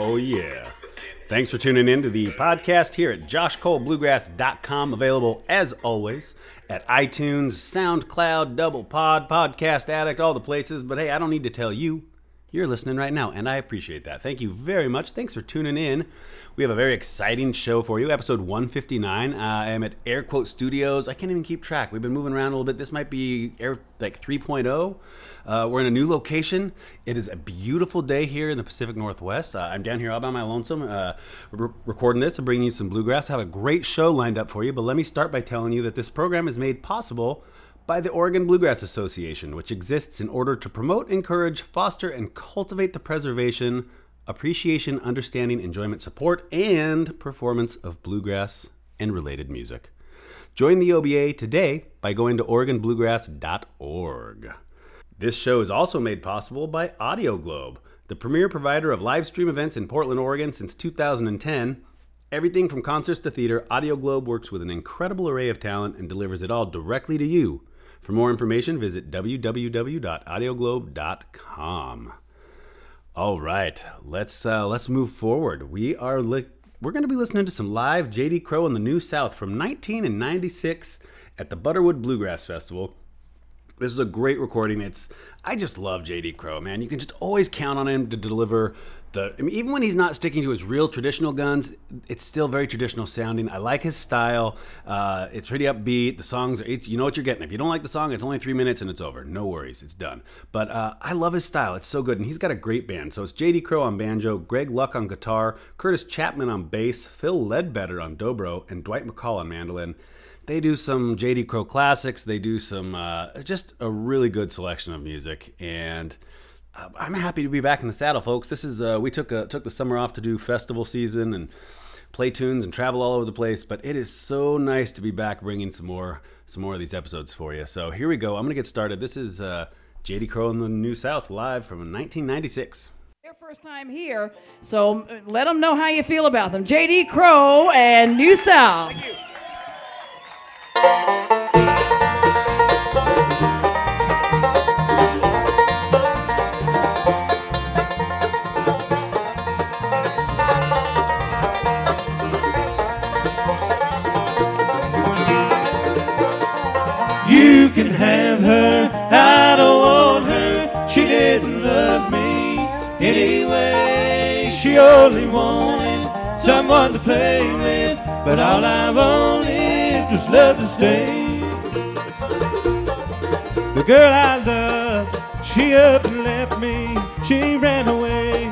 Oh yeah. Thanks for tuning in to the podcast here at joshcolebluegrass.com, available as always at iTunes, SoundCloud, Double Pod, Podcast Addict, all the places. But hey, I don't need to tell you. You're listening right now, and I appreciate that. Thank you very much. Thanks for tuning in. We have a very exciting show for you, episode 159. I am at Air Quote Studios. I can't even keep track. We've been moving around a little bit. This might be Air like 3.0. We're in a new location. It is a beautiful day here in the Pacific Northwest. I'm down here all by my lonesome recording this and bringing you some bluegrass. I have a great show lined up for you, but let me start by telling you that this program is made possible by the Oregon Bluegrass Association, which exists in order to promote, encourage, foster, and cultivate the preservation, appreciation, understanding, enjoyment, support, and performance of bluegrass and related music. Join the OBA today by going to OregonBluegrass.org. This show is also made possible by AudioGlobe, the premier provider of live stream events in Portland, Oregon since 2010. Everything from concerts to theater, AudioGlobe works with an incredible array of talent and delivers it all directly to you. For more information, visit www.audioglobe.com. All right, let's move forward. We're going to be listening to some live J.D. Crowe and the New South from 1996 at the Butterwood Bluegrass Festival. This is a great recording. I just love J.D. Crowe, man. You can just always count on him to deliver. Even when he's not sticking to his real traditional guns, it's still very traditional sounding. I like his style. It's pretty upbeat. The songs are, you know what you're getting. If you don't like the song, it's only 3 minutes and it's over. No worries. It's done. But I love his style. It's so good. And he's got a great band. So it's J.D. Crowe on banjo, Greg Luck on guitar, Curtis Chapman on bass, Phil Ledbetter on dobro, and Dwight McCall on mandolin. They do some J.D. Crowe classics. They do some, just a really good selection of music. And I'm happy to be back in the saddle, folks. This is we took the summer off to do festival season and play tunes and travel all over the place, but it is so nice to be back bringing some more of these episodes for you. So here we go. I'm going to get started. This is J.D. Crowe and the New South live from 1996. Their first time here, so let them know how you feel about them. J.D. Crowe and New South. Thank you. You can have her, I don't want her. She didn't love me anyway. She only wanted someone to play with, but all I wanted was love to stay. The girl I loved, she up and left me. She ran away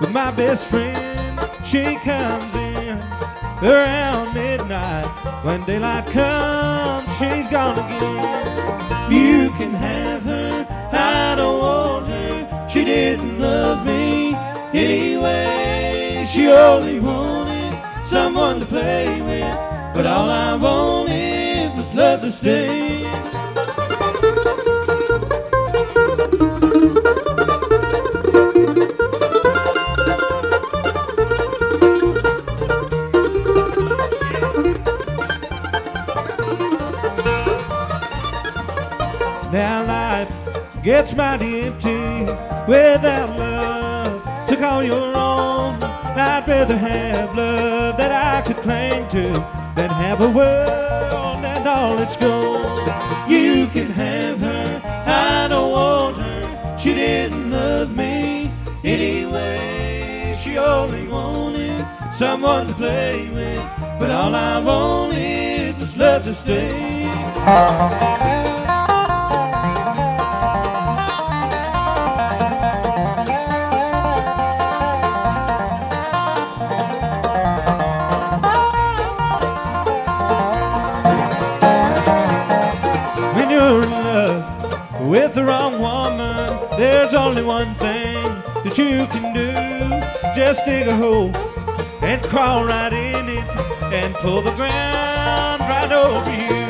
with my best friend. She comes in around midnight. When daylight comes, she's gone again. You can have her, I don't want her. She didn't love me anyway. She only wanted someone to play with, but all I wanted was love to stay. Gets mighty empty without love to call your own. I'd rather have love that I could cling to than have a world and all its gold. You can have her, I don't want her. She didn't love me anyway. She only wanted someone to play with, but all I wanted was love to stay. There's only one thing that you can do. Just dig a hole and crawl right in it and pull the ground right over you.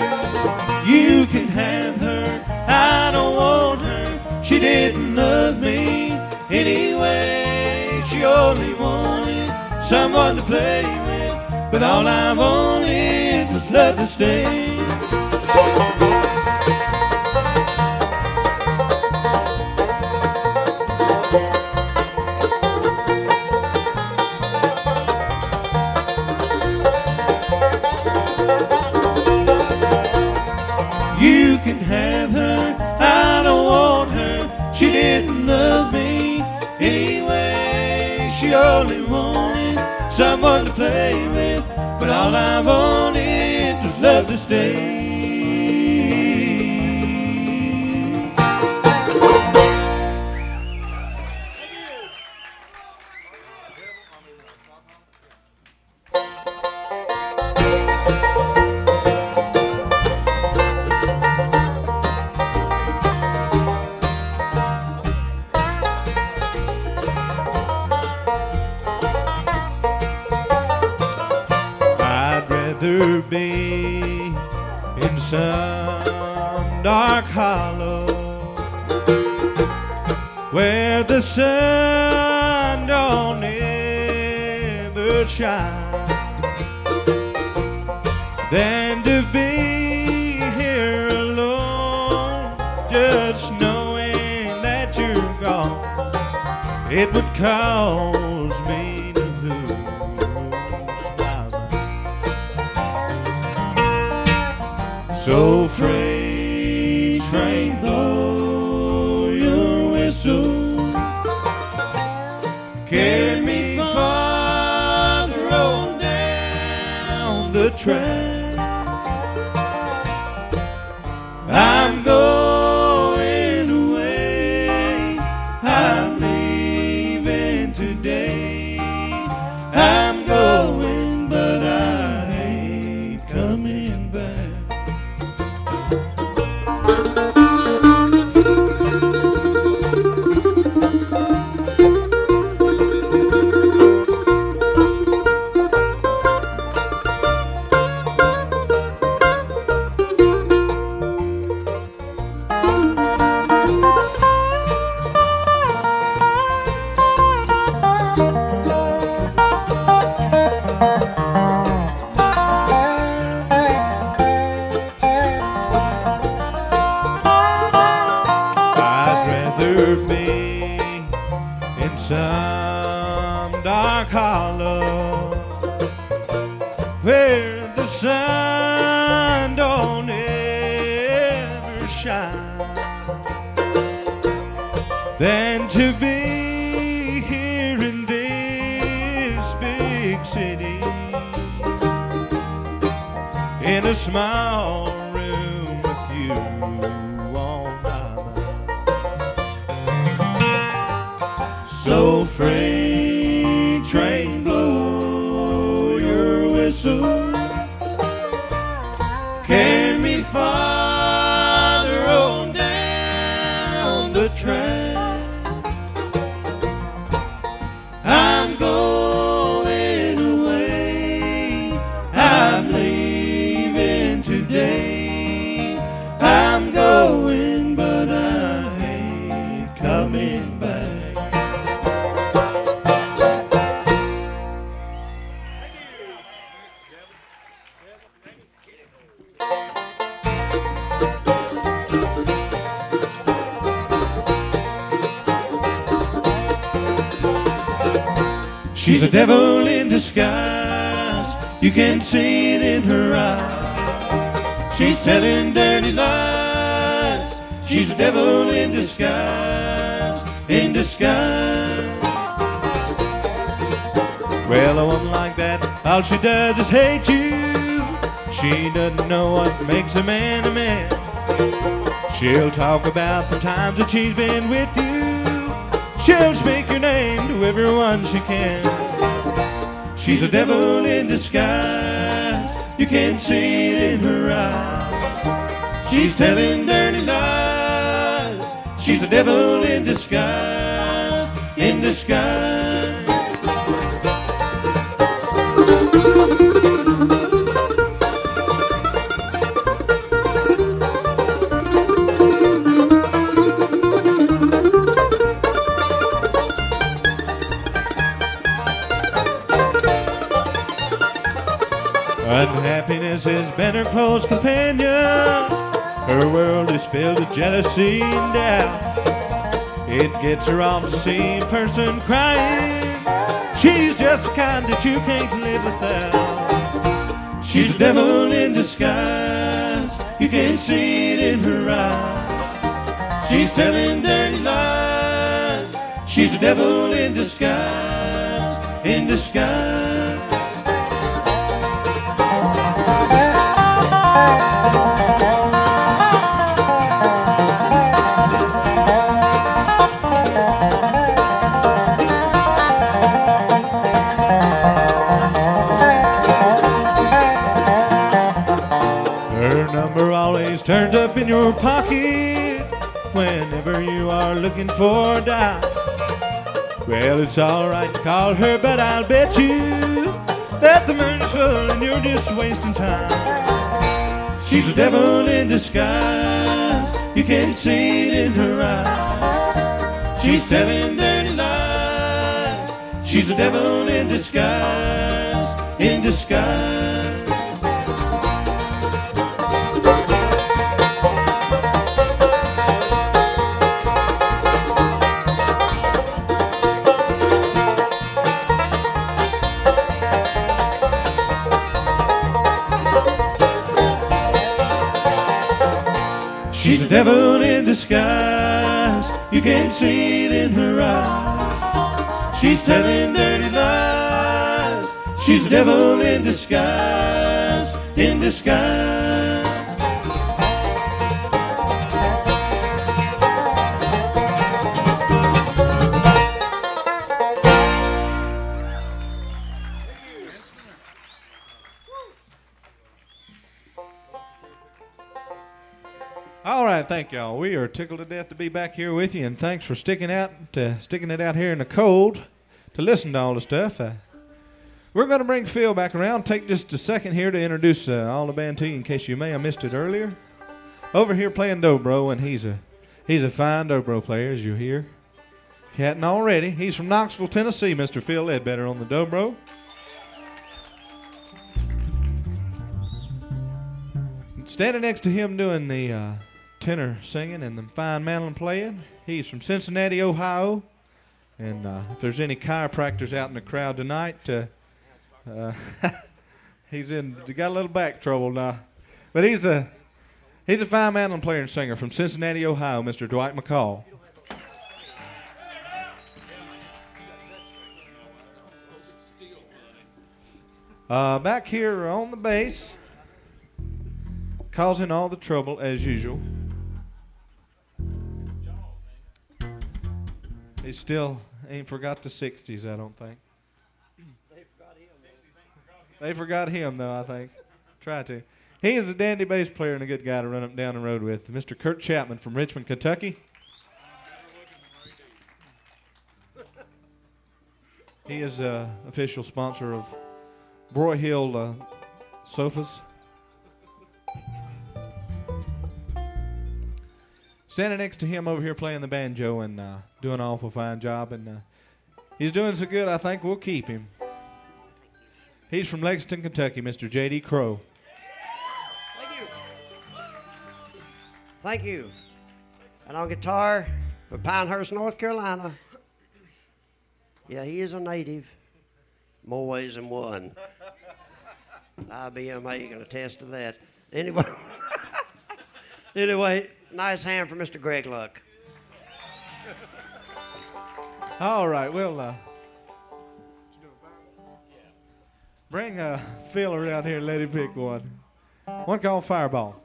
You can have her, I don't want her. She didn't love me anyway. She she only wanted someone to play with, but all I wanted was love to stay. She only wanted someone to play with, but all I wanted was love to stay. She's a devil in disguise. You can see it in her eyes. She's telling dirty lies. She's a devil in disguise, in disguise. Well, a woman like that, all she does is hate you. She doesn't know what makes a man a man. She'll talk about the times that she's been with you. She'll speak your name to everyone she can. She's a devil in disguise. You can see it in her eyes. She's telling dirty lies. She's a devil in disguise, in disguise. Unhappiness is better close companion. Her world is filled with jealousy and doubt. It gets her off the same person crying. She's just the kind that you can't live without. She's a devil in disguise. You can see it in her eyes. She's telling dirty lies. She's a devil in disguise. In disguise. Turned up in your pocket whenever you are looking for a dime. Well, it's all right to call her, but I'll bet you that the money's full and you're just wasting time. She's a devil in disguise. You can see it in her eyes. She's telling dirty lies. She's a devil in disguise. In disguise. Devil in disguise, you can see it in her eyes. She's telling dirty lies. She's a devil in disguise, in disguise. Thank y'all. We are tickled to death to be back here with you, and thanks for sticking it out here in the cold to listen to all the stuff. We're going to bring Phil back around. Take just a second here to introduce all the band to you in case you may have missed it earlier. Over here playing dobro, and he's a fine dobro player, as you hear. If you hadn't already, he's from Knoxville, Tennessee, Mr. Phil Ledbetter on the dobro. Standing next to him doing the... tenor singing and the fine mandolin playing. He's from Cincinnati, Ohio. And if there's any chiropractors out in the crowd tonight, he's got a little back trouble now. But he's a fine mandolin player and singer from Cincinnati, Ohio, Mr. Dwight McCall. Back here on the bass, causing all the trouble as usual. He still ain't forgot the 60s, I don't think. They forgot him, though, I think. Try to. He is a dandy bass player and a good guy to run up and down the road with. Mr. Curtis Chapman from Richmond, Kentucky. He is an official sponsor of Broy Hill Sofas. Standing next to him over here playing the banjo and doing an awful fine job. And he's doing so good, I think we'll keep him. He's from Lexington, Kentucky, Mr. J.D. Crowe. Thank you. And on guitar from Pinehurst, North Carolina. Yeah, he is a native. More ways than one. IBMA can attest to that. Anyway... Nice hand for Mr. Greg Luck. All right, we'll bring Phil around here and let him pick one. One called Fireball.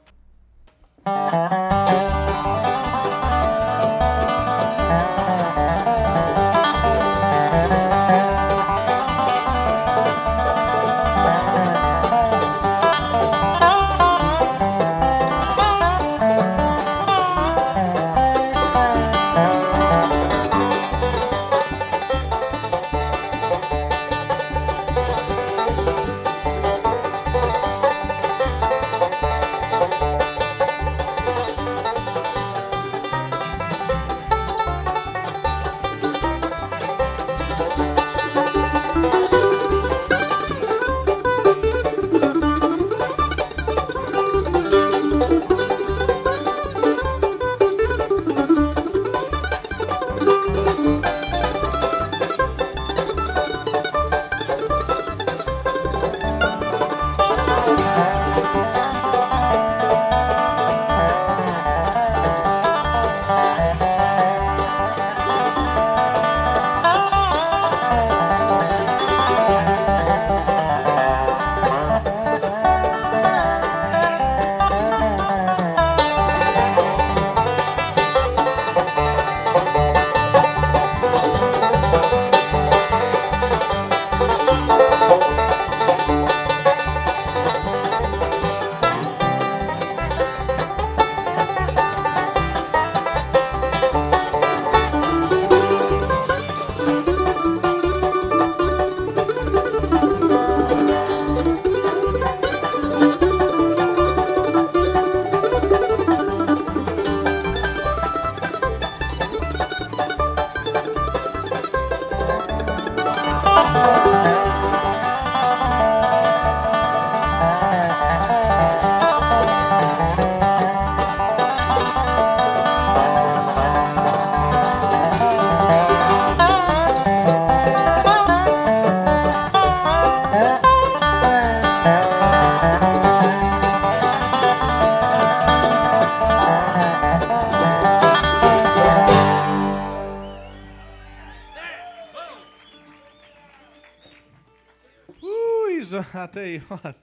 He's, I tell you what,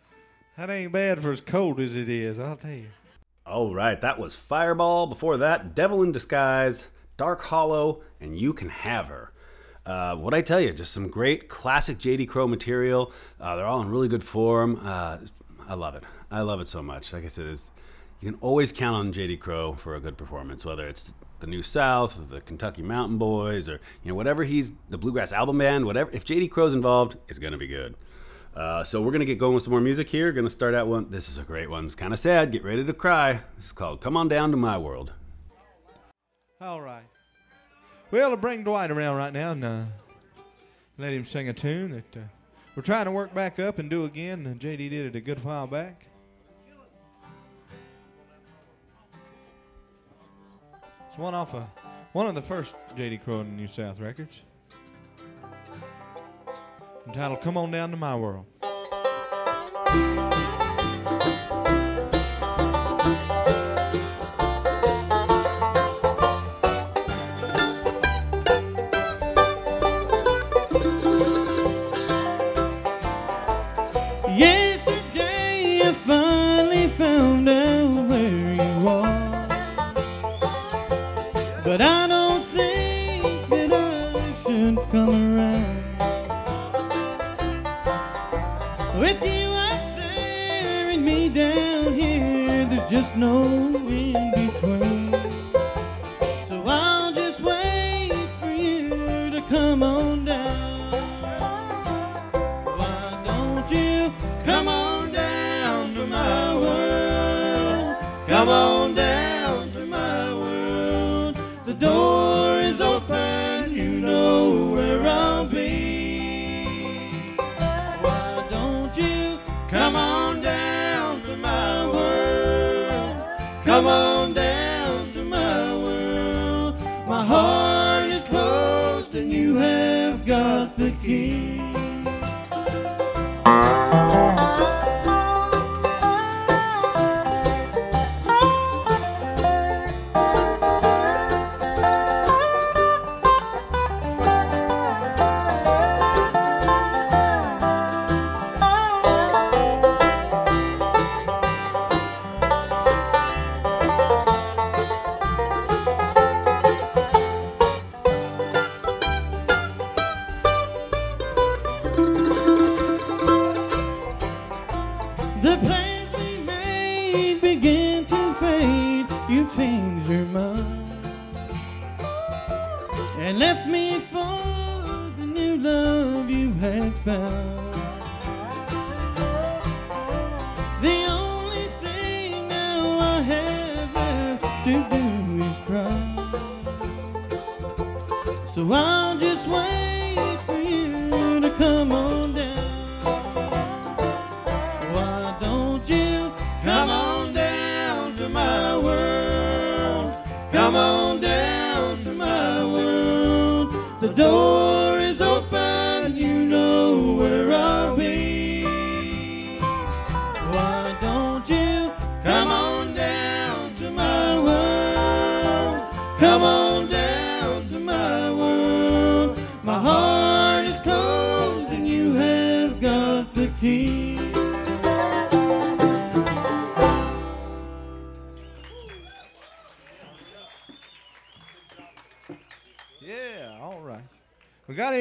that ain't bad for as cold as it is, I'll tell you. All right, that was Fireball. Before that, Devil in Disguise, Dark Hollow, and You Can Have Her. What I tell you, just some great classic J.D. Crowe material. They're all in really good form. I love it. I love it so much. Like I said, you can always count on J.D. Crowe for a good performance, whether it's The New South, or the Kentucky Mountain Boys, or whatever the Bluegrass Album Band, whatever. If J.D. Crowe's involved, it's going to be good. So we're going to get going with some more music here. Going to start out one. This is a great one. It's kind of sad. Get ready to cry. This is called Come On Down to My World. All right. Well, I'll bring Dwight around right now and let him sing a tune that we're trying to work back up and do again. J.D. did it a good while back. It's one off of one of the first J.D. Crowe and the New South records, entitled Come On Down to My World. Yesterday I finally found out where you are, but I don't think that I should come around. With you up there and me down here, there's just no in between. So I'll just wait for you to come on down. Why don't you come on down to my world? Come on down to my world. The door is open, you know where I'll be. Come on down to my world. Come on down to my world. My heart is closed and you have got the key.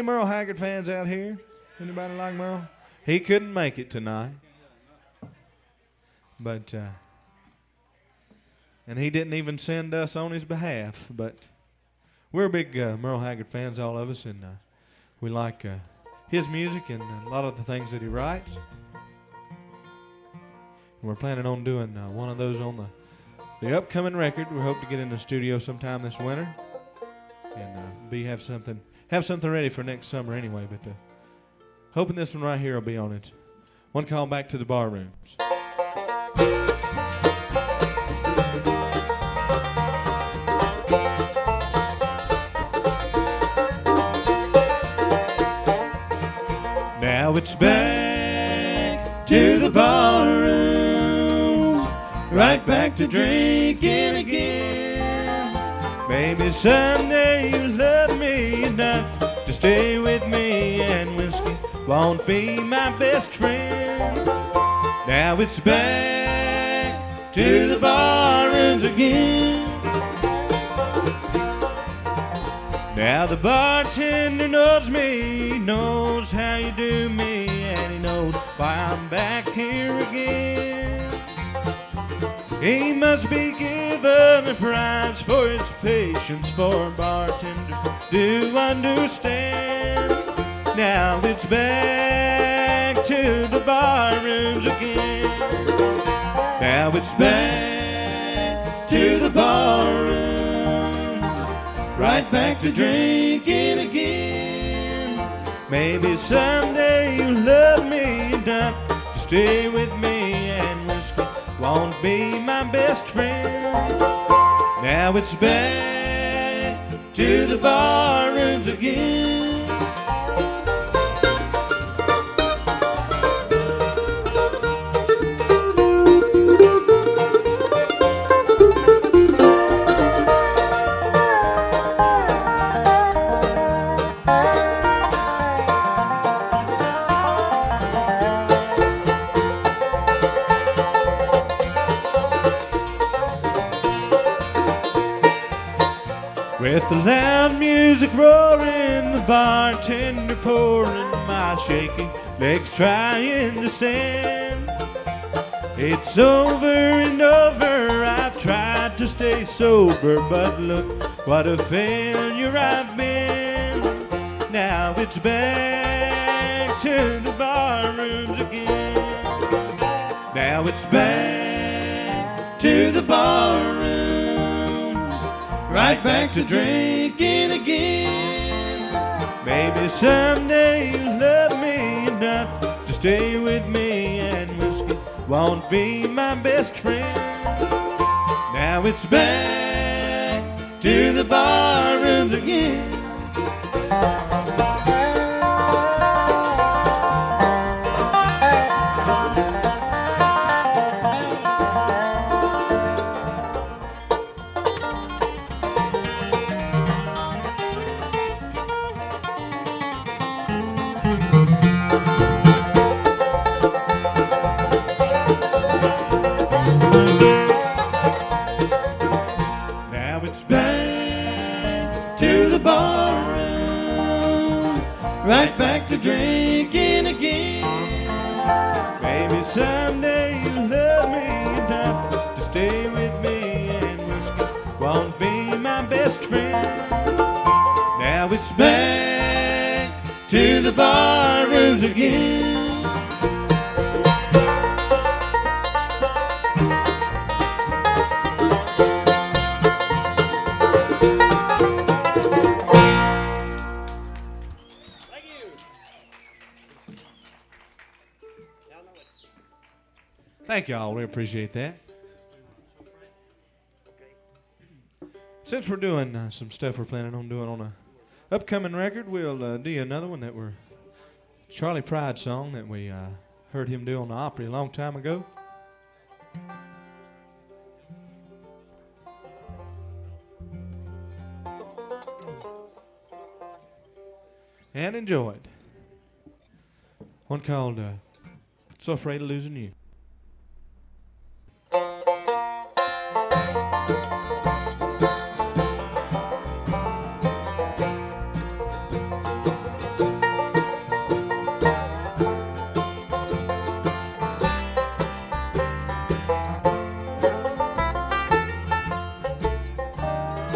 Merle Haggard fans out here? Anybody like Merle? He couldn't make it tonight. But, and he didn't even send us on his behalf, but we're big Merle Haggard fans, all of us, and we like his music and a lot of the things that he writes. And we're planning on doing one of those on the upcoming record. We hope to get in the studio sometime this winter and have something. Have something ready for next summer anyway, but hoping this one right here will be on it. One call back to the bar rooms. Now it's back to the bar rooms, right back to drinking again. Maybe someday you'll love me enough to stay with me and whiskey. won't be my best friend. Now it's back to the barrooms again. Now the bartender knows me, knows how you do me, and he knows why I'm back here again. He must be given a prize for his patience, for bartenders do understand. Now it's back to the barrooms again. Now it's back to the barrooms, right back to drinking again. Maybe someday you'll love me enough to stay with me, and whiskey won't be my best friend. Now it's back to the barrooms again. With the loud music roaring, the bartender pouring, my shaking legs trying to stand. It's over and over, I've tried to stay sober, but look what a failure I've been. Now it's back to the barrooms again. Now it's back to the barrooms, right back to drinking again. Maybe someday you'll love me enough to stay with me, and whiskey won't be my best friend. Now it's back to the barrooms again. Right back to drinking again. Maybe someday you'll love me enough to stay with me, and whiskey won't be my best friend. Now it's back to the barrooms again. Thank y'all. We appreciate that. Since we're doing some stuff we're planning on doing on a upcoming record, we'll do another one that we're Charlie Pride song that we heard him do on the Opry a long time ago. And enjoyed. One called So Afraid of Losing You.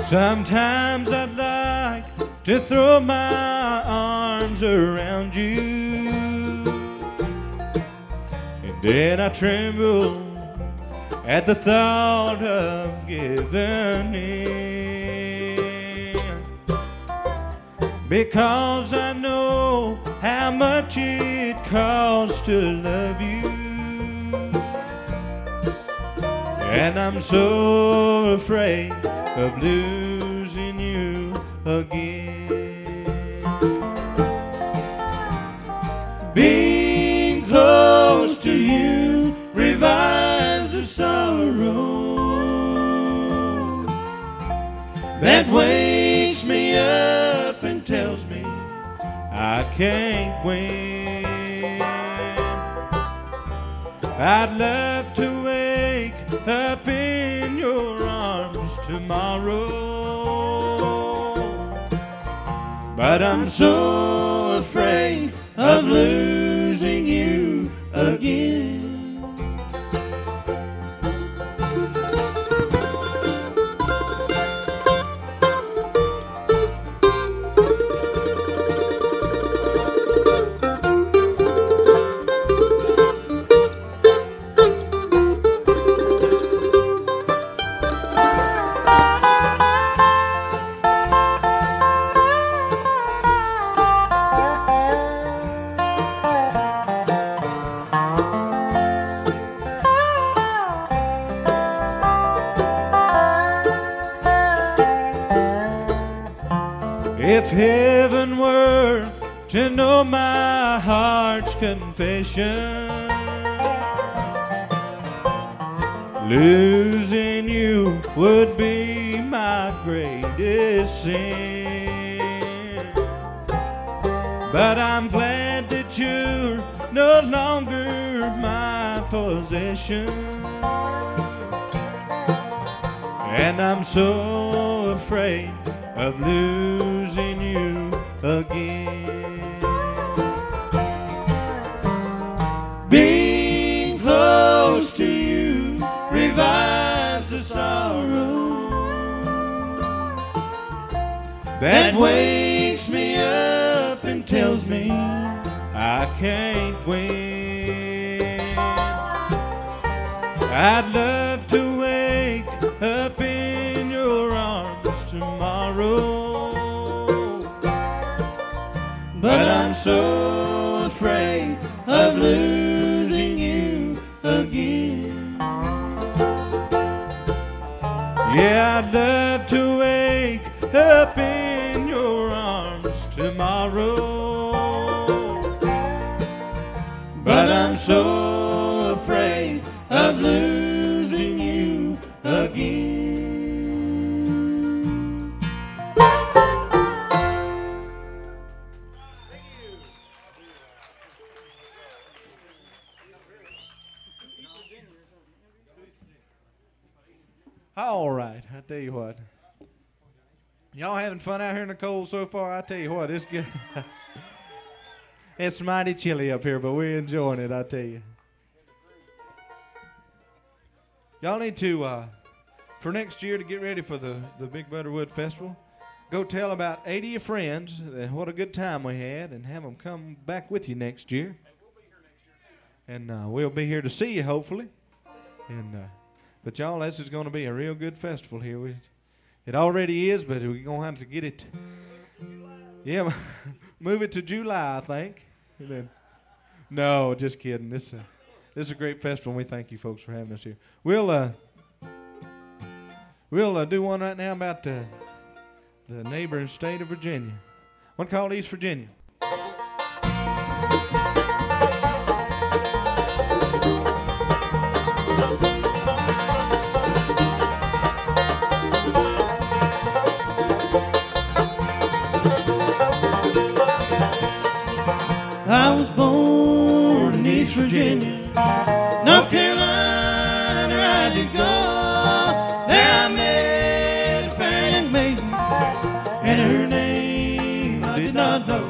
Sometimes I'd like to throw my arms around you, and then I tremble at the thought of giving in, because I know how much it costs to love you, and I'm so afraid of losing you again. Being close to you revives the sorrow that wakes me up and tells me I can't win. I'd love to wake up in your arms tomorrow, but I'm so afraid of losing you again. If heaven were to know my heart's confession, losing you would be my greatest sin. But I'm glad that you're no longer my possession, and I'm so afraid of losing you again. Being close to you revives the sorrow that wakes me up and tells me I can't win. I'd love to wake up in your arms tomorrow, but I'm so afraid of losing you again. Yeah, I'd love to wake up in your arms tomorrow, but I'm so afraid of losing you again. All right, I tell you what. Y'all having fun out here in the cold so far? I tell you what, it's good. It's mighty chilly up here, but we're enjoying it, I tell you. Y'all need to, for next year to get ready for the Big Butterwood Festival, go tell about 80 of your friends what a good time we had and have them come back with you next year. And we'll be here to see you, hopefully. And but y'all, this is going to be a real good festival here. It already is, but we're going to have to get it. Yeah, move it to July, I think. And then, no, just kidding. This is a great festival, and we thank you folks for having us here. We'll do one right now about the neighboring state of Virginia. One called East Virginia. Virginia, North Carolina, I did go. There I met a fair young maiden, and her name I did not know.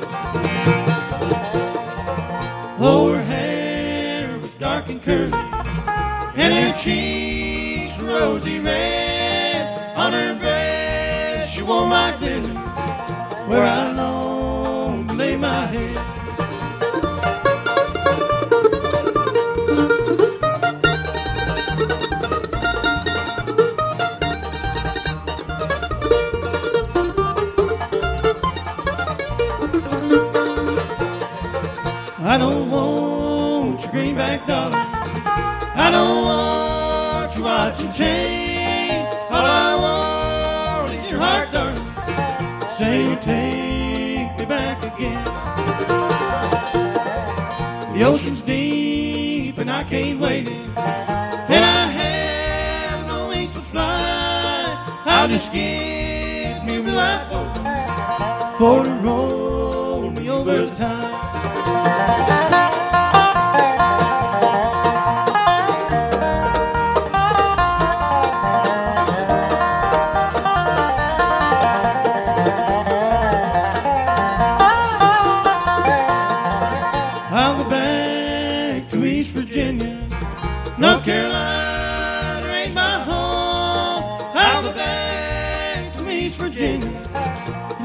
Though her hair was dark and curly, and her cheeks were rosy red, on her breast she wore my glitter, where I long to lay my head. I don't want your greenback dollar, I don't want your watch and chain, all I want is your heart, darling, say you take me back again. The ocean's deep and I can't wade it, and I have no wings to fly, I'll just give me a light boat for to roll me over the tide.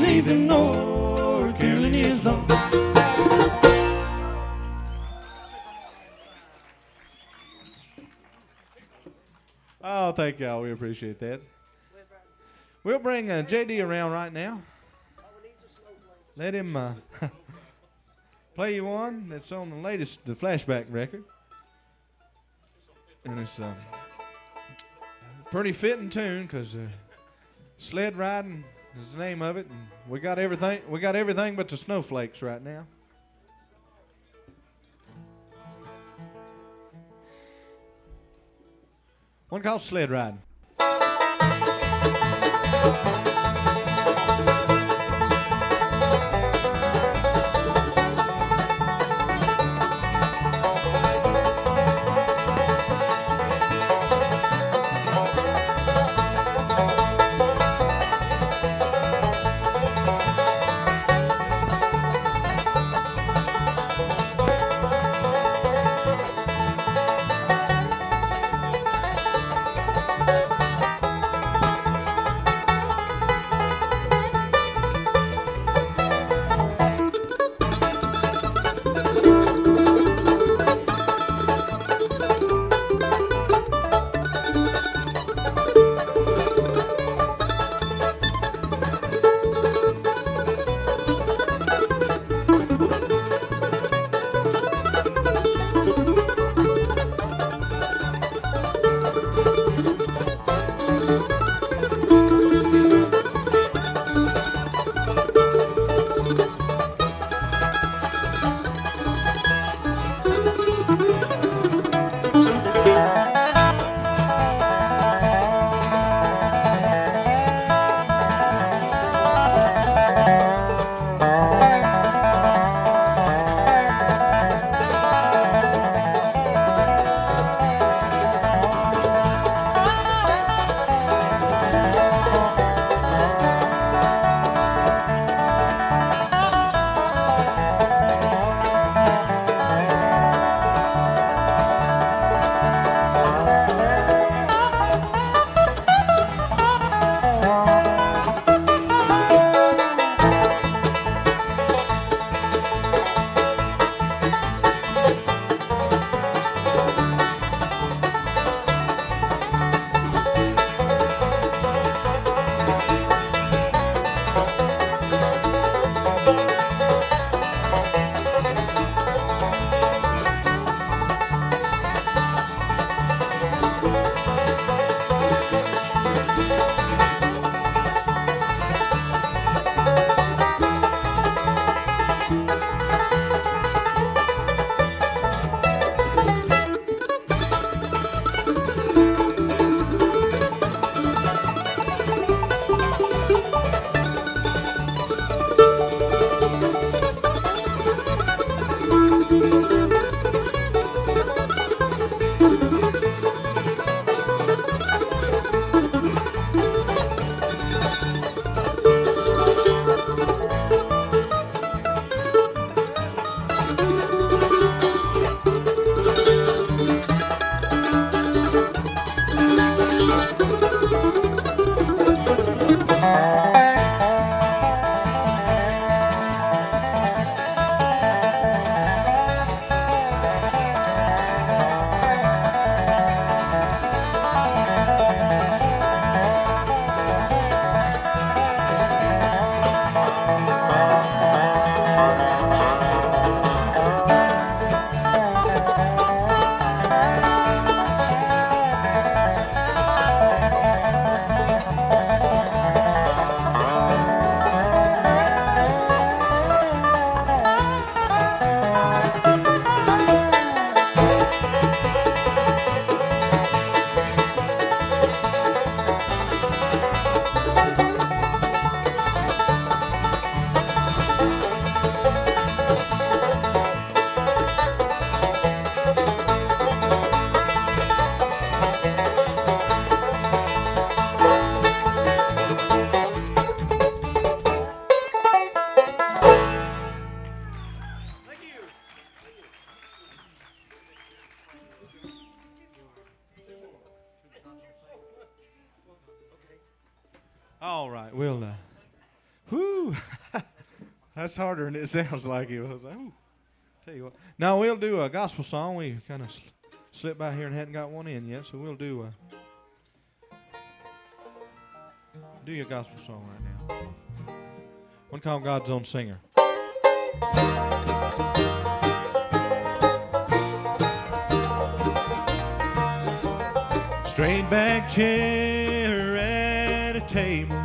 leave them nor Carolyn is lost. Oh, thank y'all. We appreciate that. We'll bring J.D. around right now. Let him play you one that's on the latest, the Flashback record. And it's pretty fitting tune because sled riding is the name of it, and we got everything but the snowflakes right now. One called Sled Riding. Whoo! That's harder than it sounds like it was. Ooh. Tell you what. Now we'll do a gospel song. We kind of slipped by here and hadn't got one in yet, so we'll do your gospel song right now. One called God's Own Singer. Straight back chair at a table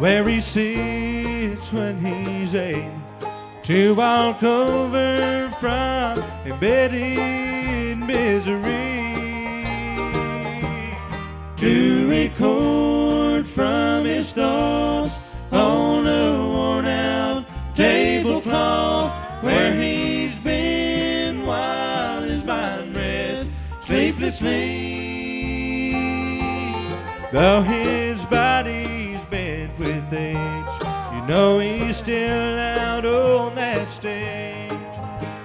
where he sits when he's able to walk over from embedded misery to record from his thoughts on a worn-out tablecloth where he's been while his mind rests sleeplessly. Though his body's bent with age, you know he's still out on that stage,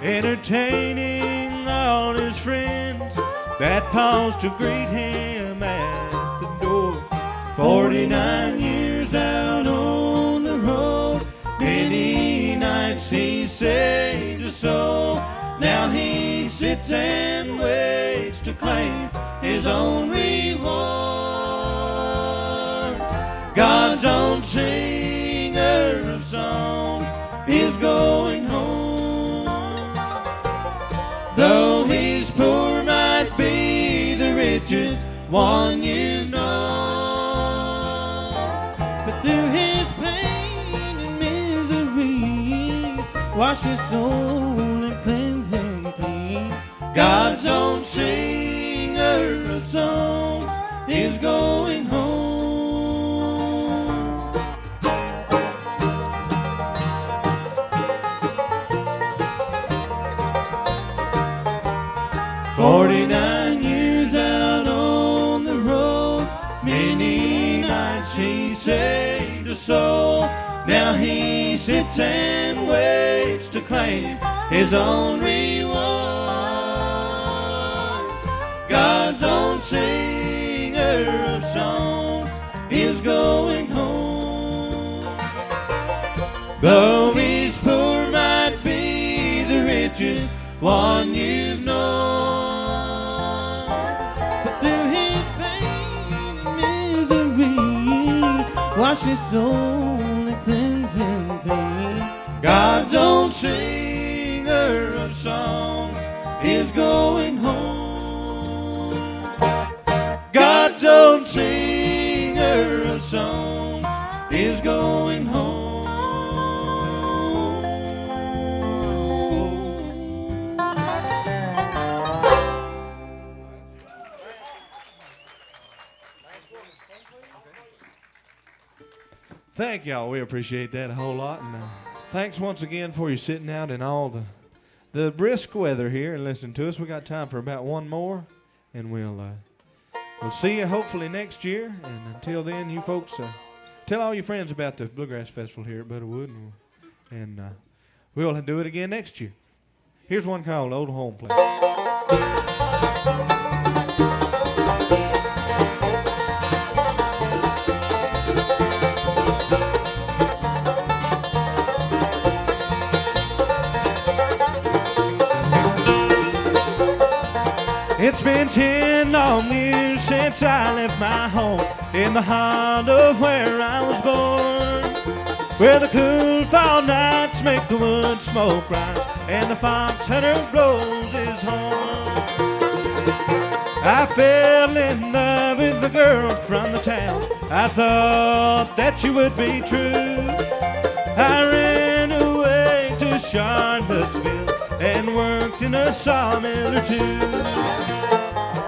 entertaining all his friends that pause to greet him at the door. 49 years out on the road, many nights he saved a soul. Now he sits and waits to claim his own reward. God's own singer of songs is going home. Though he's poor might be the richest one you know, but through his pain and misery, wash his soul and cleanse him clean. God's own singer of songs is going home. "49 years out on the road, many nights he saved a soul. Now he sits and waits to claim his own reward. God's own singer of songs is going home. Though he's poor might be the richest one you've known, but through his pain and misery, wash his soul and cleanse him clean. God's own singer of songs is going home. God's own singer of songs is going home." Thank y'all. We appreciate that a whole lot. And thanks once again for you sitting out in all the brisk weather here and listening to us. We got time for about one more, and we'll see you hopefully next year, and until then, you folks, tell all your friends about the Bluegrass Festival here at Butterwood, and we'll do it again next year. Here's one called Old Home Place. It's been 10 long years since I left my home in the heart of where I was born, where the cool fall nights make the wood smoke rise and the fox hunter blows his horn. I fell in love with the girl from the town. I thought that she would be true. I ran away to Charlottesville and worked in a sawmill or two.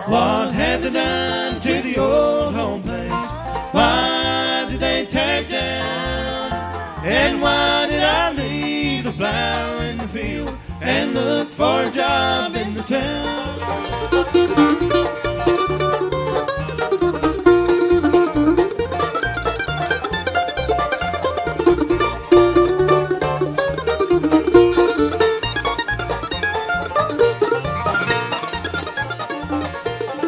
What have they done to the old home place? Why did they tear it down? And why did I leave the plow in the field and look for a job in the town?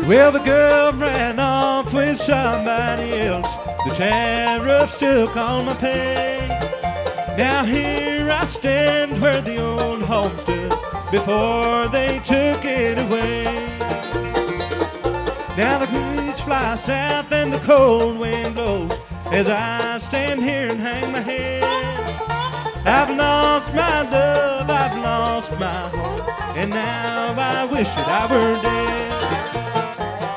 Well, the girl ran off with somebody else. The tariffs took all my pay. Now here I stand where the old home stood before they took it away. Now the breeze flies south and the cold wind blows as I stand here and hang my head. I've lost my love, I've lost my home, and now I wish that I were dead.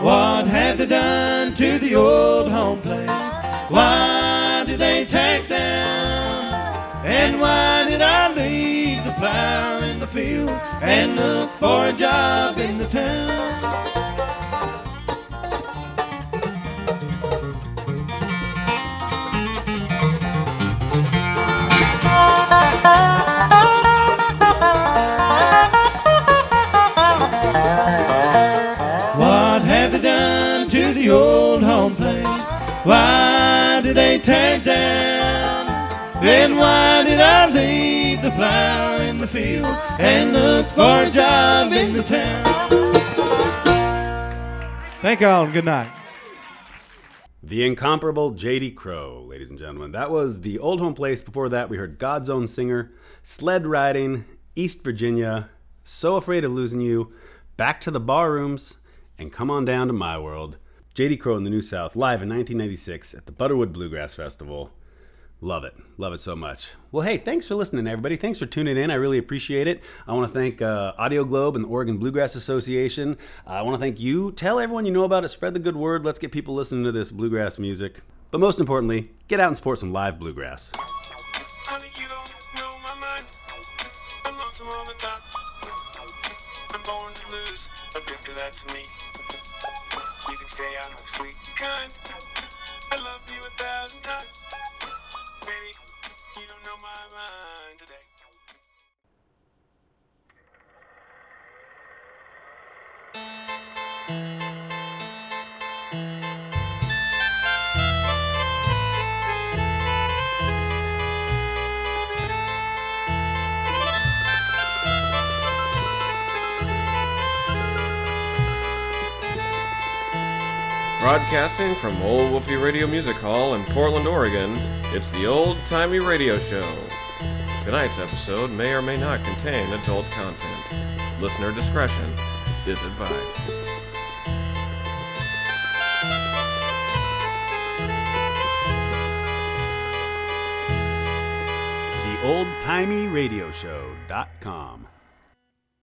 What have they done to the old home place? Why did they take down? And why did I leave the plow in the field and look for a job in the town? Why did they take down? Then why did I leave the flower in the field and look for a job in the town? Thank y'all and good night. The incomparable J.D. Crowe, ladies and gentlemen. That was The Old Home Place. Before that, we heard God's Own Singer, Sled Riding, East Virginia, So Afraid of Losing You, Back to the Barrooms, and Come On Down to My World. J.D. Crowe and the New South, live in 1996 at the Butterwood Bluegrass Festival. Love it. Love it so much. Well, hey, thanks for listening, everybody. Thanks for tuning in. I really appreciate it. I want to thank AudioGlobe and the Oregon Bluegrass Association. I want to thank you. Tell everyone you know about it. Spread the good word. Let's get people listening to this bluegrass music. But most importantly, get out and support some live bluegrass. Honey, you don't know my mind. I'm lonesome all the time. I'm born to lose. A drifter, that's me. You can say I'm sweet and kind. I love you 1,000 times. Baby, you don't know my mind today. Broadcasting from Old Wolfie Radio Music Hall in Portland, Oregon, it's the Old Timey Radio Show. Tonight's episode may or may not contain adult content. Listener discretion is advised. TheOldTimeyRadioShow.com